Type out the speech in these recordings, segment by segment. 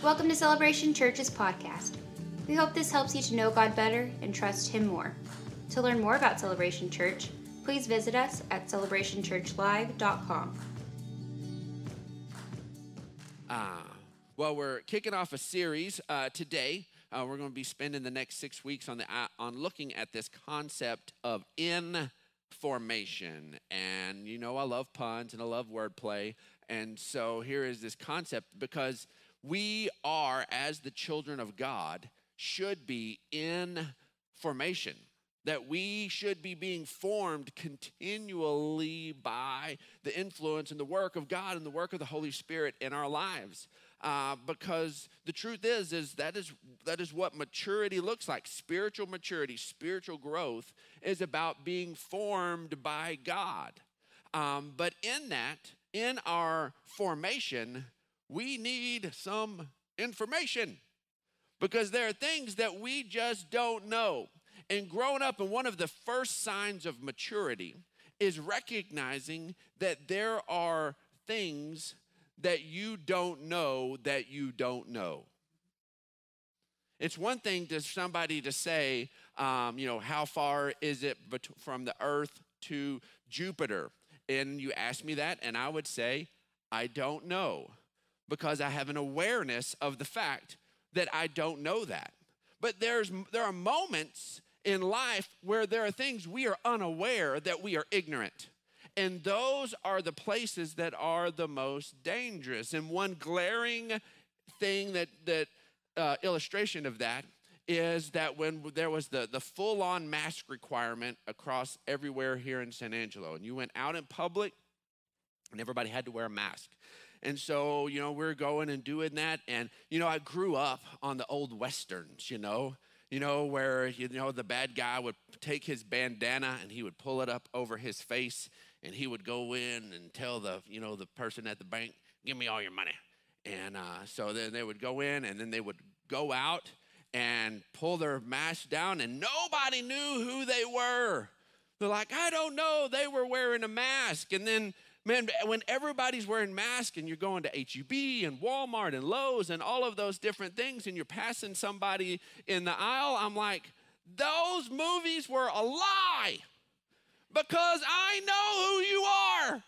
Welcome to Celebration Church's podcast. We hope this helps you to know God better and trust Him more. To learn more about Celebration Church, please visit us at CelebrationChurchLive.com. Well, we're kicking off a series today. We're going to be spending the next 6 weeks on looking at this concept of information. And you know I love puns and I love wordplay. And so here is this concept, because we are, as the children of God, should be in formation. That we should be being formed continually by the influence and the work of God and the work of the Holy Spirit in our lives. Because the truth is that is what maturity looks like. Spiritual maturity, spiritual growth is about being formed by God. But in that, in our formation, we need some information, because there are things that we just don't know. And growing up, and one of the first signs of maturity is recognizing that there are things that you don't know that you don't know. It's one thing to somebody to say, how far is it from the earth to Jupiter? And you ask me that, and I would say, I don't know, because I have an awareness of the fact that I don't know that. But there are moments in life where there are things we are unaware, that we are ignorant. And those are the places that are the most dangerous. And one glaring thing that illustration of that is that when there was the full-on mask requirement across everywhere here in San Angelo, and you went out in public and everybody had to wear a mask. And so, we're going and doing that. And, I grew up on the old Westerns, where, the bad guy would take his bandana and he would pull it up over his face, and he would go in and tell the person at the bank, give me all your money. And so then they would go in, and then they would go out and pull their mask down, and nobody knew who they were. They're like, I don't know. They were wearing a mask. And then, man, when everybody's wearing masks and you're going to H-E-B and Walmart and Lowe's and all of those different things, and you're passing somebody in the aisle, I'm like, those movies were a lie, because I know who you are.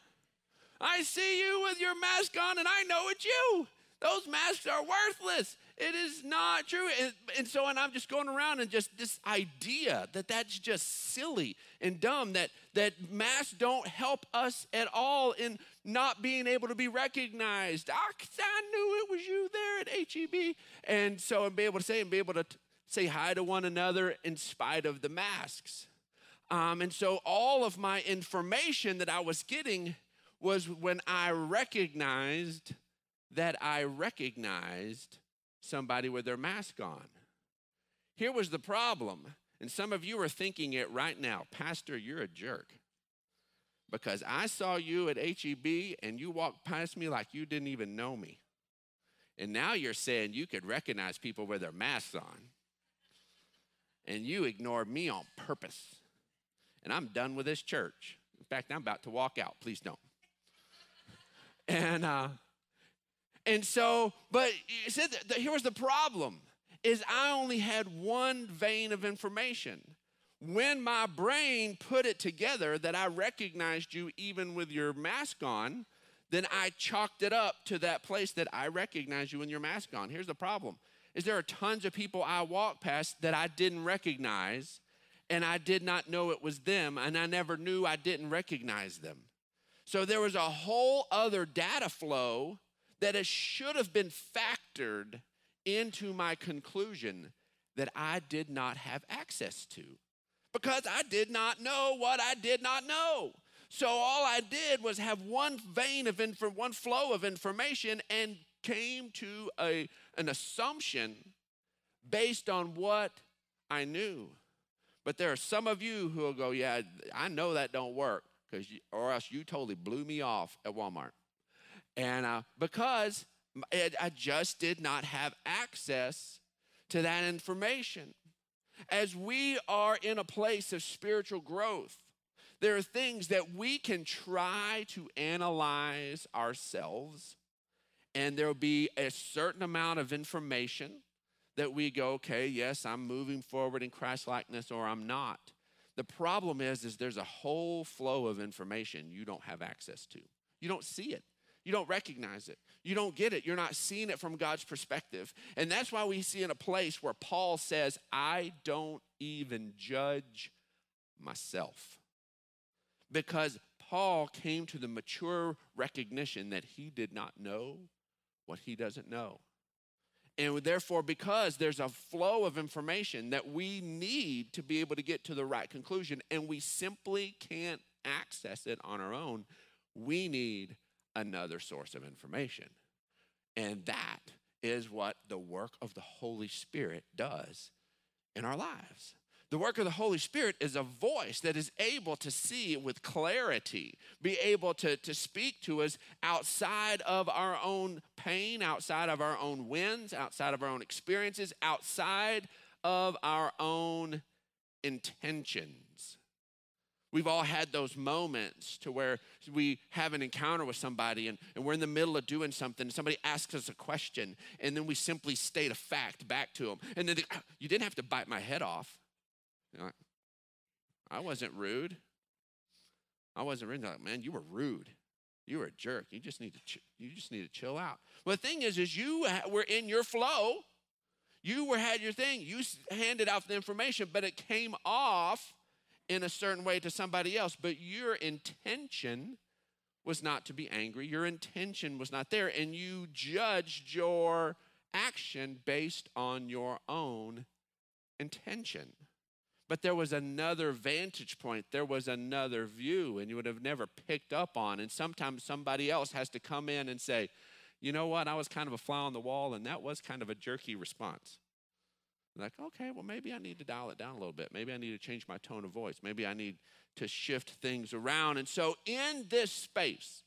I see you with your mask on, and I know it's you. Those masks are worthless. It is not true. And I'm just going around, and just this idea that that's just silly and dumb, that masks don't help us at all in not being able to be recognized. I knew it was you there at H-E-B. And so, and be able to say hi to one another in spite of the masks. And so all of my information that I was getting was when I recognized that I recognized somebody with their mask on. Here was the problem, and some of you are thinking it right now. Pastor, you're a jerk, because I saw you at H-E-B and you walked past me like you didn't even know me. And now you're saying you could recognize people with their masks on, and you ignored me on purpose. And I'm done with this church. In fact, I'm about to walk out. Please don't. But it said that here was the problem, is I only had one vein of information. When my brain put it together that I recognized you even with your mask on, then I chalked it up to that place that I recognize you with your mask on. Here's the problem, is there are tons of people I walk past that I didn't recognize, and I did not know it was them, and I never knew I didn't recognize them. So there was a whole other data flow that it should have been factored into my conclusion that I did not have access to, because I did not know what I did not know. So all I did was have one vein of one flow of information, and came to an assumption based on what I knew. But there are some of you who will go, yeah, I know that don't work, or else you totally blew me off at Walmart. And because I just did not have access to that information. As we are in a place of spiritual growth, there are things that we can try to analyze ourselves and there'll be a certain amount of information that we go, okay, yes, I'm moving forward in Christ-likeness or I'm not. The problem is there's a whole flow of information you don't have access to. You don't see it. You don't recognize it. You don't get it. You're not seeing it from God's perspective. And that's why we see in a place where Paul says, I don't even judge myself. Because Paul came to the mature recognition that he did not know what he doesn't know. And therefore, because there's a flow of information that we need to be able to get to the right conclusion, and we simply can't access it on our own, we need another source of information. And that is what the work of the Holy Spirit does in our lives. The work of the Holy Spirit is a voice that is able to see with clarity, be able to speak to us outside of our own pain, outside of our own wins, outside of our own experiences, outside of our own intentions. We've all had those moments to where we have an encounter with somebody and we're in the middle of doing something and somebody asks us a question and then we simply state a fact back to them. And then you didn't have to bite my head off. You're like, I wasn't rude. I wasn't rude. They're like, man, you were rude. You were a jerk. You just need to chill out. Well, the thing is you were in your flow. You had your thing. You handed out the information, but it came off in a certain way to somebody else. But your intention was not to be angry. Your intention was not there, and you judged your action based on your own intention. But there was another vantage point. There was another view, and you would have never picked up on. And sometimes somebody else has to come in and say, you know what, I was kind of a fly on the wall, and that was kind of a jerky response. Like, okay, well, maybe I need to dial it down a little bit. Maybe I need to change my tone of voice. Maybe I need to shift things around. And so in this space,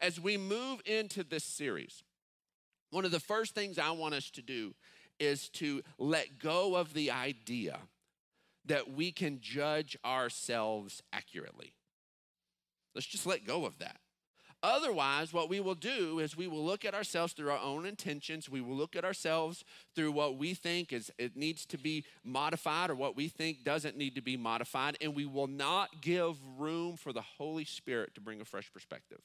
as we move into this series, one of the first things I want us to do is to let go of the idea that we can judge ourselves accurately. Let's just let go of that. Otherwise, what we will do is we will look at ourselves through our own intentions. We will look at ourselves through what we think it needs to be modified or what we think doesn't need to be modified, and we will not give room for the Holy Spirit to bring a fresh perspective.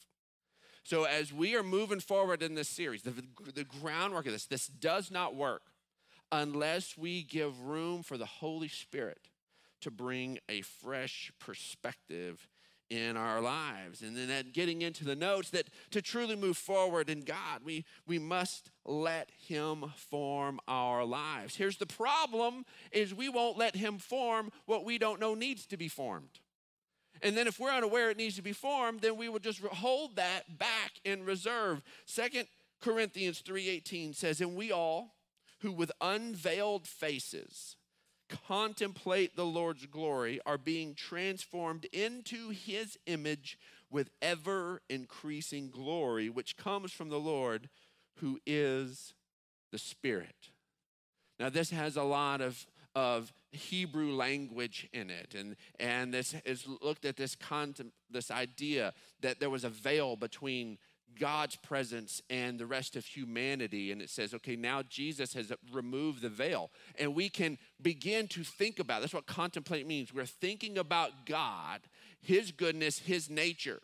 So as we are moving forward in this series, the groundwork of this does not work unless we give room for the Holy Spirit to bring a fresh perspective in our lives. And then getting into the notes, that to truly move forward in God, we must let Him form our lives. Here's the problem, is we won't let Him form what we don't know needs to be formed. And then if we're unaware it needs to be formed, then we will just hold that back in reserve. 2 Corinthians 3:18 says, and we all, who with unveiled faces contemplate the Lord's glory, are being transformed into His image with ever-increasing glory, which comes from the Lord, who is the Spirit. Now, this has a lot of Hebrew language in it, and this is looked at this idea that there was a veil between God's presence and the rest of humanity. And it says, okay, now Jesus has removed the veil. And we can begin to think about, that's what contemplate means. We're thinking about God, His goodness, His nature.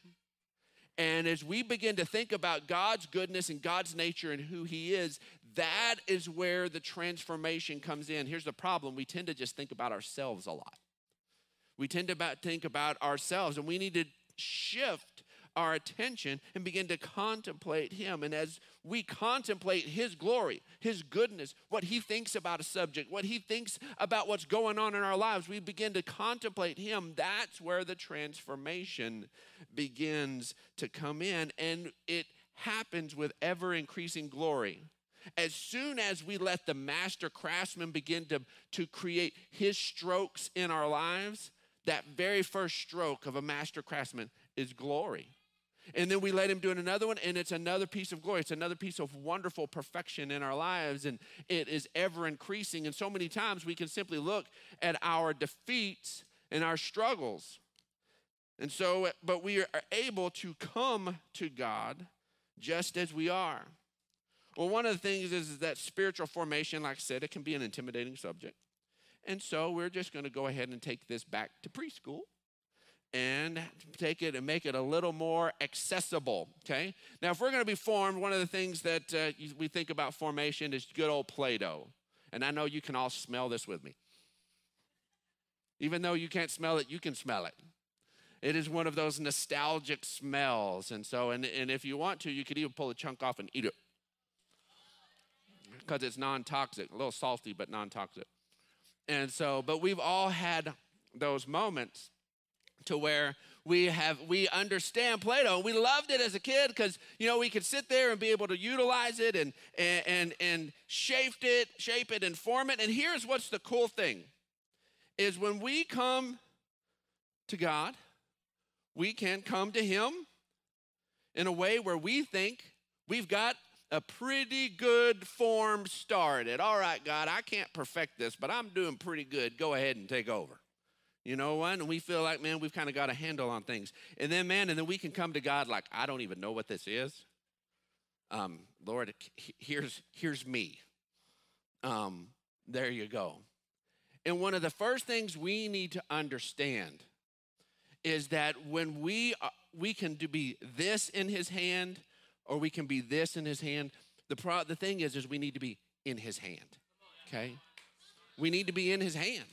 And as we begin to think about God's goodness and God's nature and who He is, that is where the transformation comes in. Here's the problem. We tend to just think about ourselves a lot. We tend to think about ourselves, and we need to shift our attention and begin to contemplate Him. And as we contemplate His glory, His goodness, what He thinks about a subject, what He thinks about what's going on in our lives, we begin to contemplate Him. That's where the transformation begins to come in, and it happens with ever-increasing glory. As soon as we let the master craftsman begin to create his strokes in our lives, that very first stroke of a master craftsman is glory. And then we let Him do another one, and it's another piece of glory. It's another piece of wonderful perfection in our lives, and it is ever increasing. And so many times we can simply look at our defeats and our struggles. And so, but we are able to come to God just as we are. Well, one of the things is that spiritual formation, like I said, it can be an intimidating subject. And so we're just going to go ahead and take this back to preschool and take it and make it a little more accessible, okay? Now, if we're going to be formed, one of the things that we think about formation is good old Play-Doh. And I know you can all smell this with me. Even though you can't smell it, you can smell it. It is one of those nostalgic smells. And so, and if you want to, you could even pull a chunk off and eat it, because it's non-toxic, a little salty, but non-toxic. And so, but we've all had those moments to where we understand Play-Doh. We loved it as a kid because, you know, we could sit there and be able to utilize it and shape it and form it. And here's what's the cool thing is when we come to God, we can come to him in a way where we think we've got a pretty good form started. All right, God, I can't perfect this, but I'm doing pretty good. Go ahead and take over. You know what? And we feel like, man, we've kind of got a handle on things. And then, man, and then we can come to God like, I don't even know what this is. Lord, here's me. There you go. And one of the first things we need to understand is that when we can be this in his hand, or we can be this in his hand. The thing is we need to be in his hand, okay? We need to be in his hand.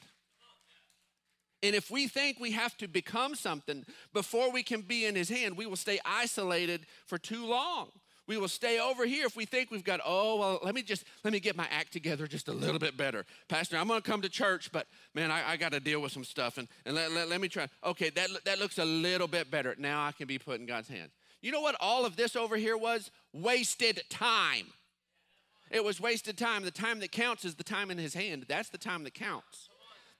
And if we think we have to become something before we can be in his hand, we will stay isolated for too long. We will stay over here if we think we've got, oh, well, let me get my act together just a little bit better. Pastor, I'm going to come to church, but, man, I got to deal with some stuff, and let me try. Okay, that looks a little bit better. Now I can be put in God's hands. You know what all of this over here was? Wasted time. It was wasted time. The time that counts is the time in his hand. That's the time that counts.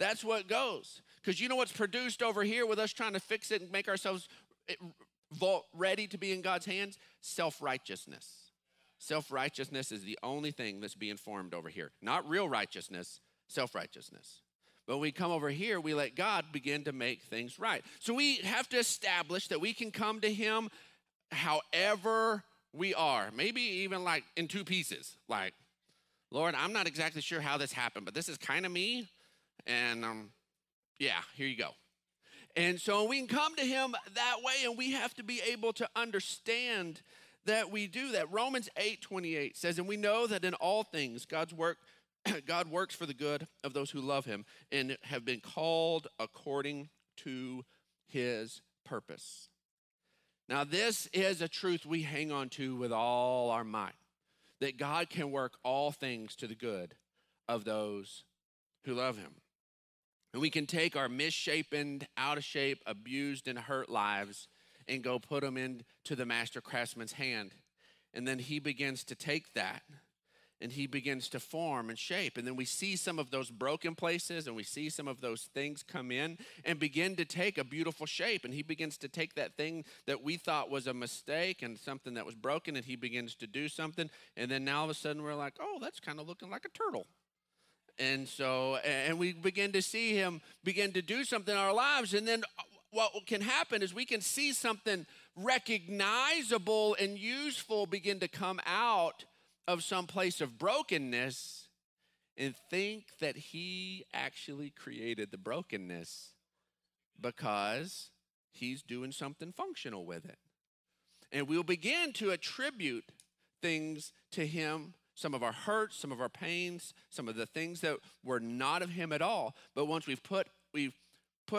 That's what goes. Because you know what's produced over here with us trying to fix it and make ourselves ready to be in God's hands? Self-righteousness. Self-righteousness is the only thing that's being formed over here. Not real righteousness, self-righteousness. But when we come over here, we let God begin to make things right. So we have to establish that we can come to him however we are, maybe even like in two pieces, like, Lord, I'm not exactly sure how this happened, but this is kind of me, and yeah, here you go. And so we can come to him that way, and we have to be able to understand that we do that. Romans 8:28 says, and we know that in all things God works for the good of those who love him and have been called according to his purpose. Now, this is a truth we hang on to with all our might, that God can work all things to the good of those who love him. And we can take our misshapen, out of shape, abused, and hurt lives and go put them into the master craftsman's hand. And then he begins to take that, and he begins to form and shape. And then we see some of those broken places, and we see some of those things come in and begin to take a beautiful shape. And he begins to take that thing that we thought was a mistake and something that was broken, and he begins to do something. And then now all of a sudden we're like, oh, that's kind of looking like a turtle. And so, and we begin to see him begin to do something in our lives. And then what can happen is we can see something recognizable and useful begin to come out of some place of brokenness and think that he actually created the brokenness because he's doing something functional with it. And we'll begin to attribute things to him, some of our hurts, some of our pains, some of the things that were not of him at all. But once we've put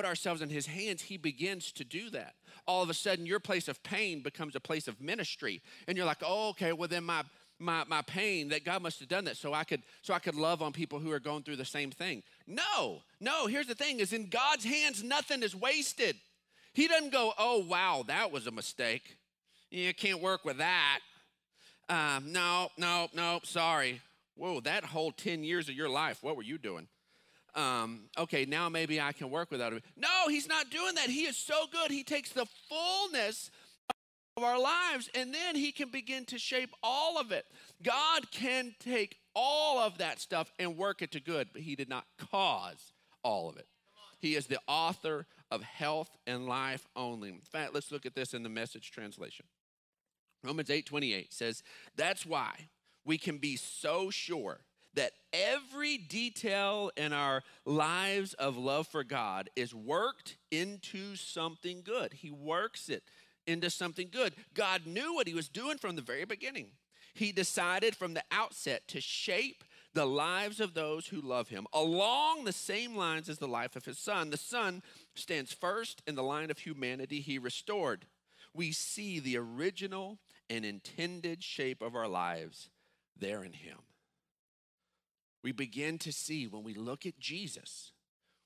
ourselves in his hands, he begins to do that. All of a sudden, your place of pain becomes a place of ministry. And you're like, oh, okay, well then my pain, that God must have done that so I could love on people who are going through the same thing. No, here's the thing, is in God's hands, nothing is wasted. He doesn't go, oh, wow, that was a mistake. You can't work with that. No, sorry. Whoa, that whole 10 years of your life, what were you doing? Okay, now maybe I can work without it. No, he's not doing that. He is so good. He takes the fullness of our lives, and then he can begin to shape all of it. God can take all of that stuff and work it to good, but he did not cause all of it. He is the author of health and life only. In fact, let's look at this in the Message translation. Romans 8:28 says, that's why we can be so sure that every detail in our lives of love for God is worked into something good. He works it into something good. God knew what he was doing from the very beginning. He decided from the outset to shape the lives of those who love him along the same lines as the life of his son. The son stands first in the line of humanity he restored. We see the original and intended shape of our lives there in him. We begin to see, when we look at Jesus,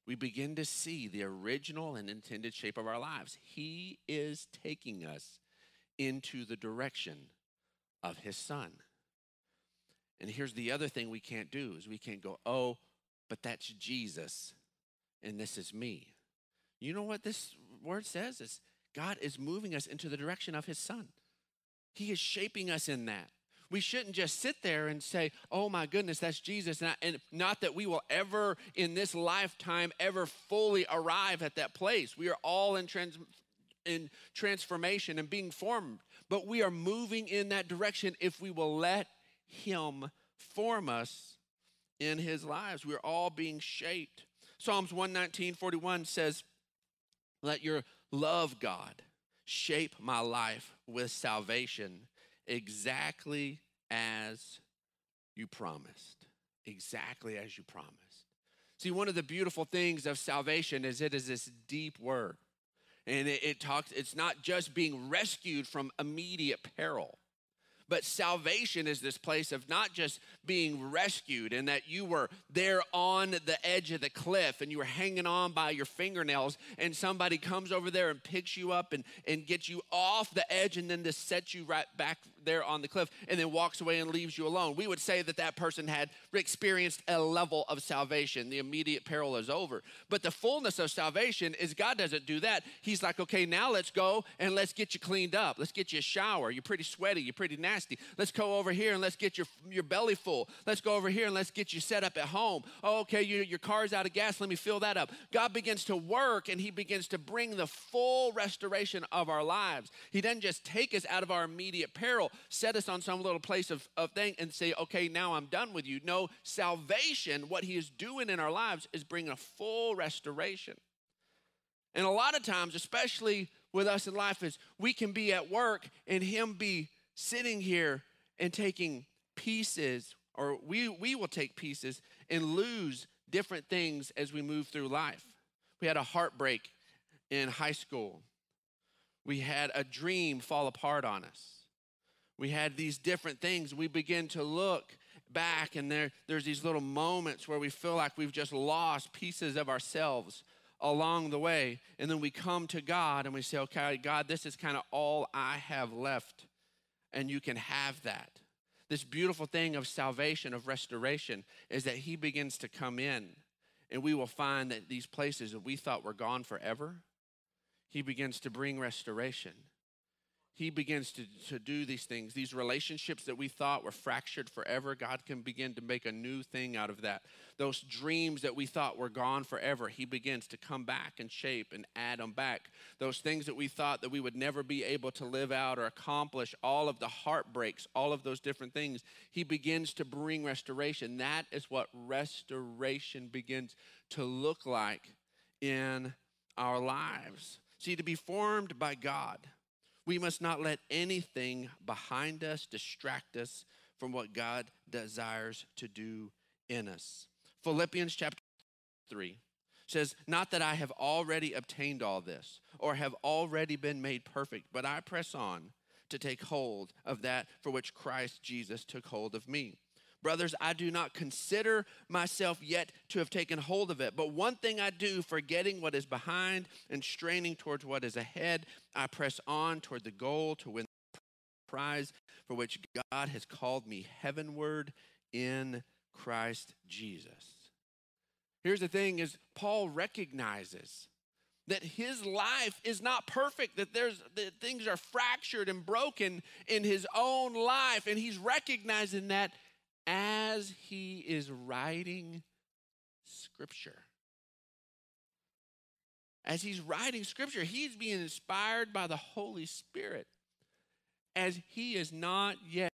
we begin to see the original and intended shape of our lives. He is taking us into the direction of his son. And here's the other thing we can't do, is we can't go, oh, but that's Jesus and this is me. You know what this word says? Is God is moving us into the direction of his son. He is shaping us in that. We shouldn't just sit there and say, oh my goodness, that's Jesus. And not that we will ever in this lifetime ever fully arrive at that place. We are all in transformation and being formed. But we are moving in that direction if we will let him form us in his lives. We're all being shaped. Psalms 119:41 says, let your love, God, shape my life with salvation exactly as you promised. Exactly as you promised. See, one of the beautiful things of salvation is it is this deep word. And it talks, it's not just being rescued from immediate peril. But salvation is this place of not just being rescued and that you were there on the edge of the cliff and you were hanging on by your fingernails and somebody comes over there and picks you up and gets you off the edge and then just sets you right back there on the cliff and then walks away and leaves you alone. We would say that that person had experienced a level of salvation. The immediate peril is over. But the fullness of salvation is God doesn't do that. He's like, okay, now let's go and let's get you cleaned up. Let's get you a shower. You're pretty sweaty. You're pretty nasty. Let's go over here and let's get your belly full. Let's go over here and let's get you set up at home. Oh, okay, your car's out of gas. Let me fill that up. God begins to work and he begins to bring the full restoration of our lives. He doesn't just take us out of our immediate peril, set us on some little place of thing and say, okay, now I'm done with you. No, salvation, what he is doing in our lives is bringing a full restoration. And a lot of times, especially with us in life, is we can be at work and him be sitting here and taking pieces, or we will take pieces and lose different things as we move through life. We had a heartbreak in high school. We had a dream fall apart on us. We had these different things. We begin to look back and there's these little moments where we feel like we've just lost pieces of ourselves along the way. And then we come to God and we say, okay, God, this is kind of all I have left. And you can have that. This beautiful thing of salvation, of restoration, is that he begins to come in and we will find that these places that we thought were gone forever, he begins to bring restoration. He begins to do these things. These relationships that we thought were fractured forever, God can begin to make a new thing out of that. Those dreams that we thought were gone forever, he begins to come back and shape and add them back. Those things that we thought that we would never be able to live out or accomplish, all of the heartbreaks, all of those different things, he begins to bring restoration. That is what restoration begins to look like in our lives. See, to be formed by God, we must not let anything behind us distract us from what God desires to do in us. Philippians chapter 3 says, not that I have already obtained all this or have already been made perfect, but I press on to take hold of that for which Christ Jesus took hold of me. Brothers, I do not consider myself yet to have taken hold of it, but one thing I do, forgetting what is behind and straining towards what is ahead, I press on toward the goal to win the prize for which God has called me heavenward in Christ Jesus. Here's the thing is Paul recognizes that his life is not perfect, that things are fractured and broken in his own life, and he's recognizing that as he is writing Scripture. As he's writing Scripture, he's being inspired by the Holy Spirit. As he is not yet,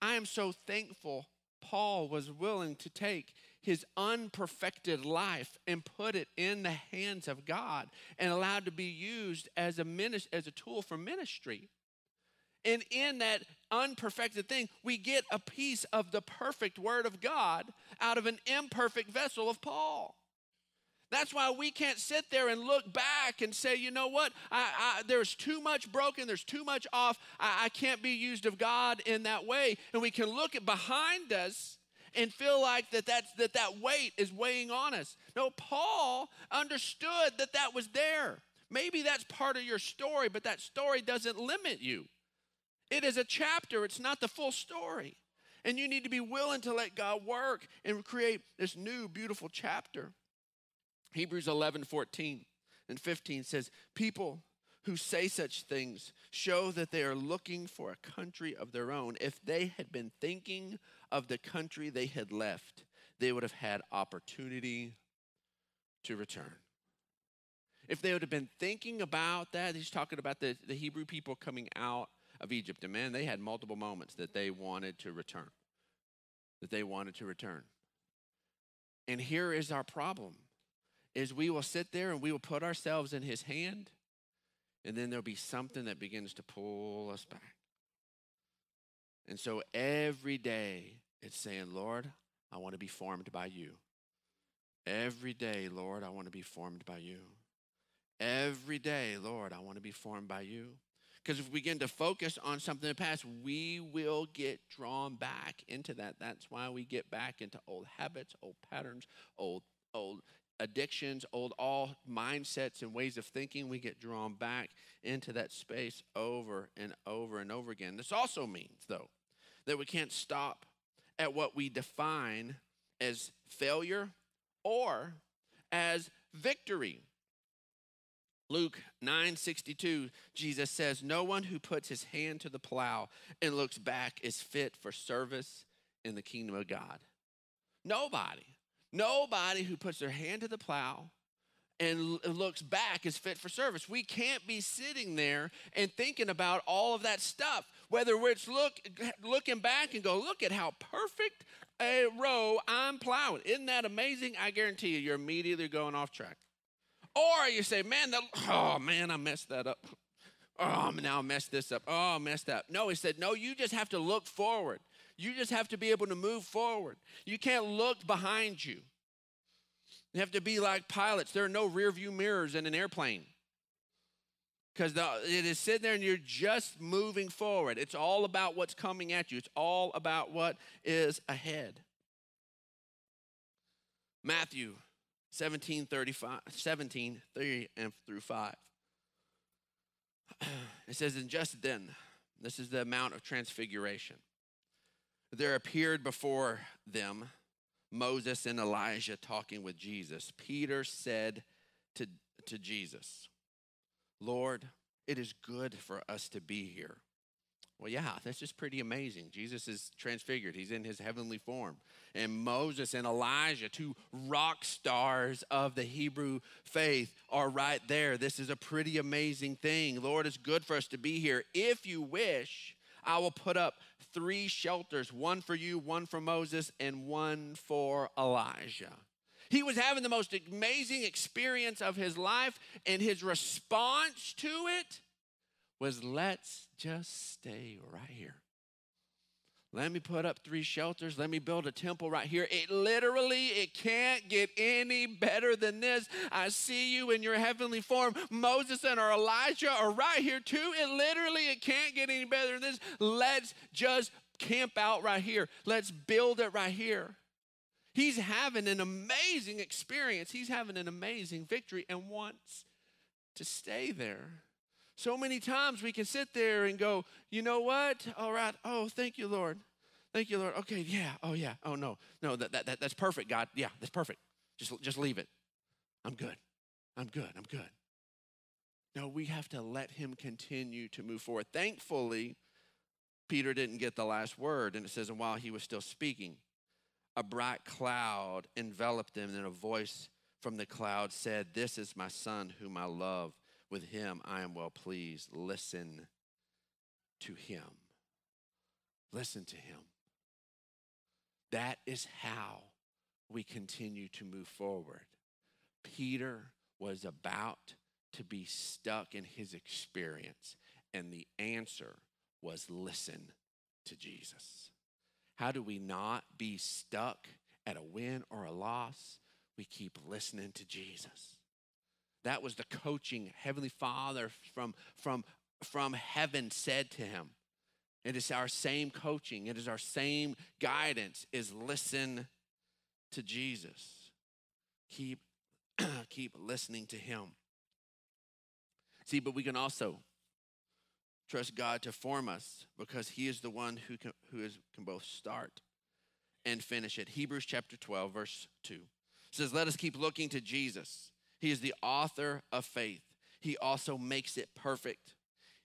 I am so thankful Paul was willing to take his unperfected life and put it in the hands of God and allowed to be used as a tool for ministry. And in that unperfected thing, we get a piece of the perfect word of God out of an imperfect vessel of Paul. That's why we can't sit there and look back and say, you know what, there's too much broken, there's too much off, I can't be used of God in that way. And we can look at behind us and feel like that weight is weighing on us. No, Paul understood that was there. Maybe that's part of your story, but that story doesn't limit you. It is a chapter, it's not the full story. And you need to be willing to let God work and create this new, beautiful chapter. Hebrews 11:14 and 15 says, people who say such things show that they are looking for a country of their own. If they had been thinking of the country they had left, they would have had opportunity to return. If they would have been thinking about that, he's talking about the Hebrew people coming out of Egypt. And man, they had multiple moments that they wanted to return. And here is our problem. Is we will sit there and we will put ourselves in his hand, and then there'll be something that begins to pull us back. And so every day it's saying, Lord, I want to be formed by you. Every day, Lord, I want to be formed by you. Every day, Lord, I want to be formed by you. Because if we begin to focus on something in the past, we will get drawn back into that. That's why we get back into old habits, old patterns, old addictions, all mindsets and ways of thinking. We get drawn back into that space over and over and over again. This also means, though, that we can't stop at what we define as failure or as victory. Luke 9:62, Jesus says, no one who puts his hand to the plow and looks back is fit for service in the kingdom of God. Nobody who puts their hand to the plow and looks back is fit for service. We can't be sitting there and thinking about all of that stuff, whether it's looking back and go, look at how perfect a row I'm plowing. Isn't that amazing? I guarantee you, you're immediately going off track. Or you say, man, I messed that up. Oh, now I messed this up. Oh, I messed up. No, he said, no, you just have to look forward. You just have to be able to move forward. You can't look behind you. You have to be like pilots. There are no rear view mirrors in an airplane. Because it is sitting there and you're just moving forward. It's all about what's coming at you. It's all about what is ahead. Matthew 17:3 through 5. It says, and just then, this is the Mount of Transfiguration. There appeared before them Moses and Elijah talking with Jesus. Peter said to Jesus, Lord, it is good for us to be here. Well, yeah, that's just pretty amazing. Jesus is transfigured. He's in his heavenly form. And Moses and Elijah, two rock stars of the Hebrew faith, are right there. This is a pretty amazing thing. Lord, it's good for us to be here. If you wish, I will put up 3 shelters, one for you, one for Moses, and one for Elijah. He was having the most amazing experience of his life, and his response to it was, let's just stay right here. Let me put up 3 shelters. Let me build a temple right here. It can't get any better than this. I see you in your heavenly form. Moses and our Elijah are right here too. It can't get any better than this. Let's just camp out right here. Let's build it right here. He's having an amazing experience. He's having an amazing victory and wants to stay there. So many times we can sit there and go, you know what? All right. Oh, thank you, Lord. Thank you, Lord. Okay, yeah. Oh, yeah. Oh, no. No, that's perfect, God. Yeah, that's perfect. Just leave it. I'm good. I'm good. I'm good. No, we have to let him continue to move forward. Thankfully, Peter didn't get the last word. And it says, and while he was still speaking, a bright cloud enveloped them, and a voice from the cloud said, this is my son whom I love. With him I am well pleased. Listen to him. Listen to him. That is how we continue to move forward. Peter was about to be stuck in his experience, and the answer was listen to Jesus. How do we not be stuck at a win or a loss? We keep listening to Jesus. That was the coaching Heavenly Father from heaven said to him. It is our same coaching. It is our same guidance, is listen to Jesus. Keep listening to him. See, but we can also trust God to form us, because he is the one who can both start and finish it. Hebrews chapter 12, verse 2 says, let us keep looking to Jesus. He is the author of faith. He also makes it perfect.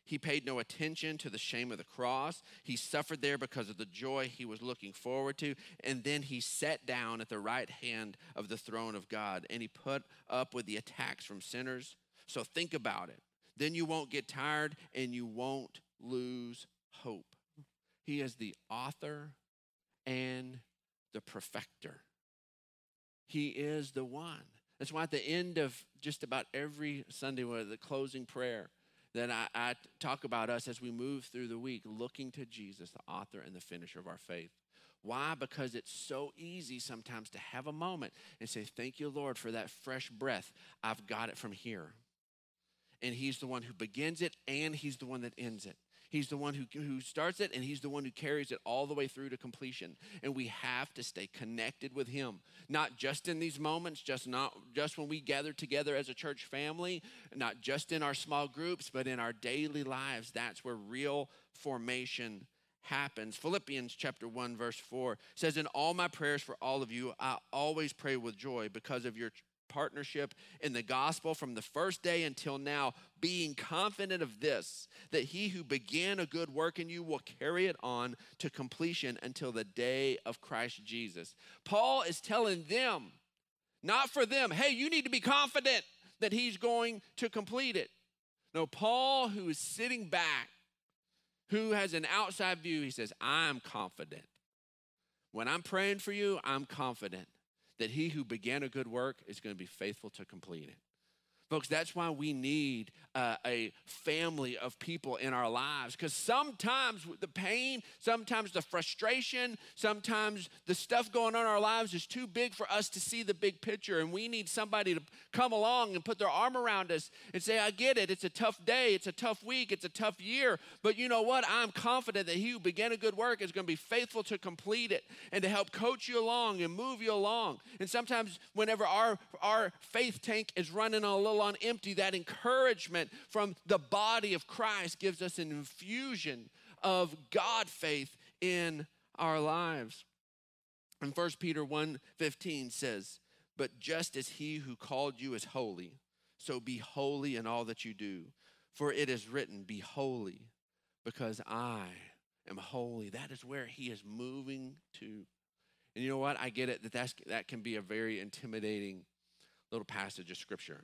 He paid no attention to the shame of the cross. He suffered there because of the joy he was looking forward to. And then he sat down at the right hand of the throne of God. And he put up with the attacks from sinners. So think about it. Then you won't get tired and you won't lose hope. He is the author and the perfecter. He is the one. That's why at the end of just about every Sunday, with the closing prayer, that I talk about us as we move through the week, looking to Jesus, the author and the finisher of our faith. Why? Because it's so easy sometimes to have a moment and say, thank you, Lord, for that fresh breath. I've got it from here. And he's the one who begins it, and he's the one that ends it. He's the one who starts it, and he's the one who carries it all the way through to completion. And we have to stay connected with him, not just in these moments, not just when we gather together as a church family, not just in our small groups, but in our daily lives. That's where real formation happens. Philippians chapter 1, verse 4 says, in all my prayers for all of you, I always pray with joy because of your partnership in the gospel from the first day until now, being confident of this, that he who began a good work in you will carry it on to completion until the day of Christ Jesus. Paul is telling them, not for them, hey, you need to be confident that he's going to complete it. No, Paul, who is sitting back, who has an outside view, he says, I'm confident. When I'm praying for you, I'm confident that he who began a good work is going to be faithful to complete it. Folks, that's why we need a family of people in our lives, because sometimes the pain, sometimes the frustration, sometimes the stuff going on in our lives is too big for us to see the big picture, and we need somebody to come along and put their arm around us and say, I get it, it's a tough day, it's a tough week, it's a tough year, but you know what? I'm confident that he who began a good work is going to be faithful to complete it, and to help coach you along and move you along. And sometimes whenever our faith tank is running a little on empty, that encouragement from the body of Christ gives us an infusion of God faith in our lives. And 1 Peter 1:15 says, but just as he who called you is holy, so be holy in all that you do. For it is written, be holy because I am holy. That is where he is moving to. And you know what? I get it that can be a very intimidating little passage of scripture.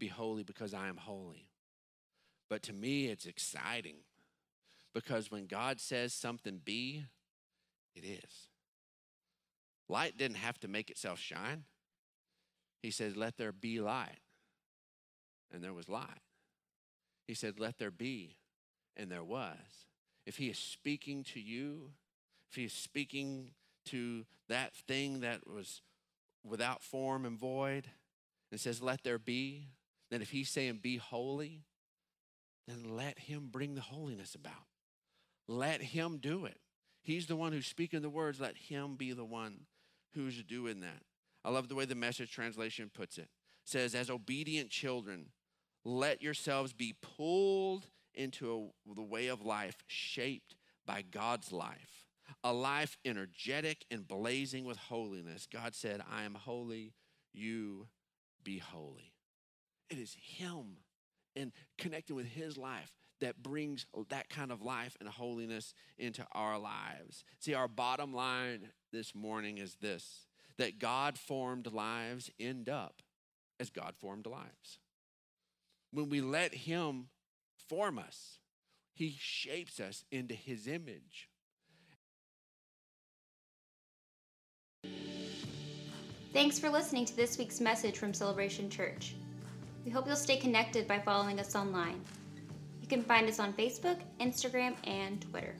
Be holy because I am holy. But to me, it's exciting, because when God says something be, it is. Light didn't have to make itself shine. He says, let there be light. And there was light. He said, let there be. And there was. If he is speaking to you, if he is speaking to that thing that was without form and void, and says, let there be, then if he's saying be holy, then let him bring the holiness about. Let him do it. He's the one who's speaking the words. Let him be the one who's doing that. I love the way the Message translation puts it. It says, as obedient children, let yourselves be pulled into the way of life shaped by God's life, a life energetic and blazing with holiness. God said, I am holy, you be holy. It is him and connecting with his life that brings that kind of life and holiness into our lives. See, our bottom line this morning is this, that God-formed lives end up as God-formed lives. When we let him form us, he shapes us into his image. Thanks for listening to this week's message from Celebration Church. We hope you'll stay connected by following us online. You can find us on Facebook, Instagram, and Twitter.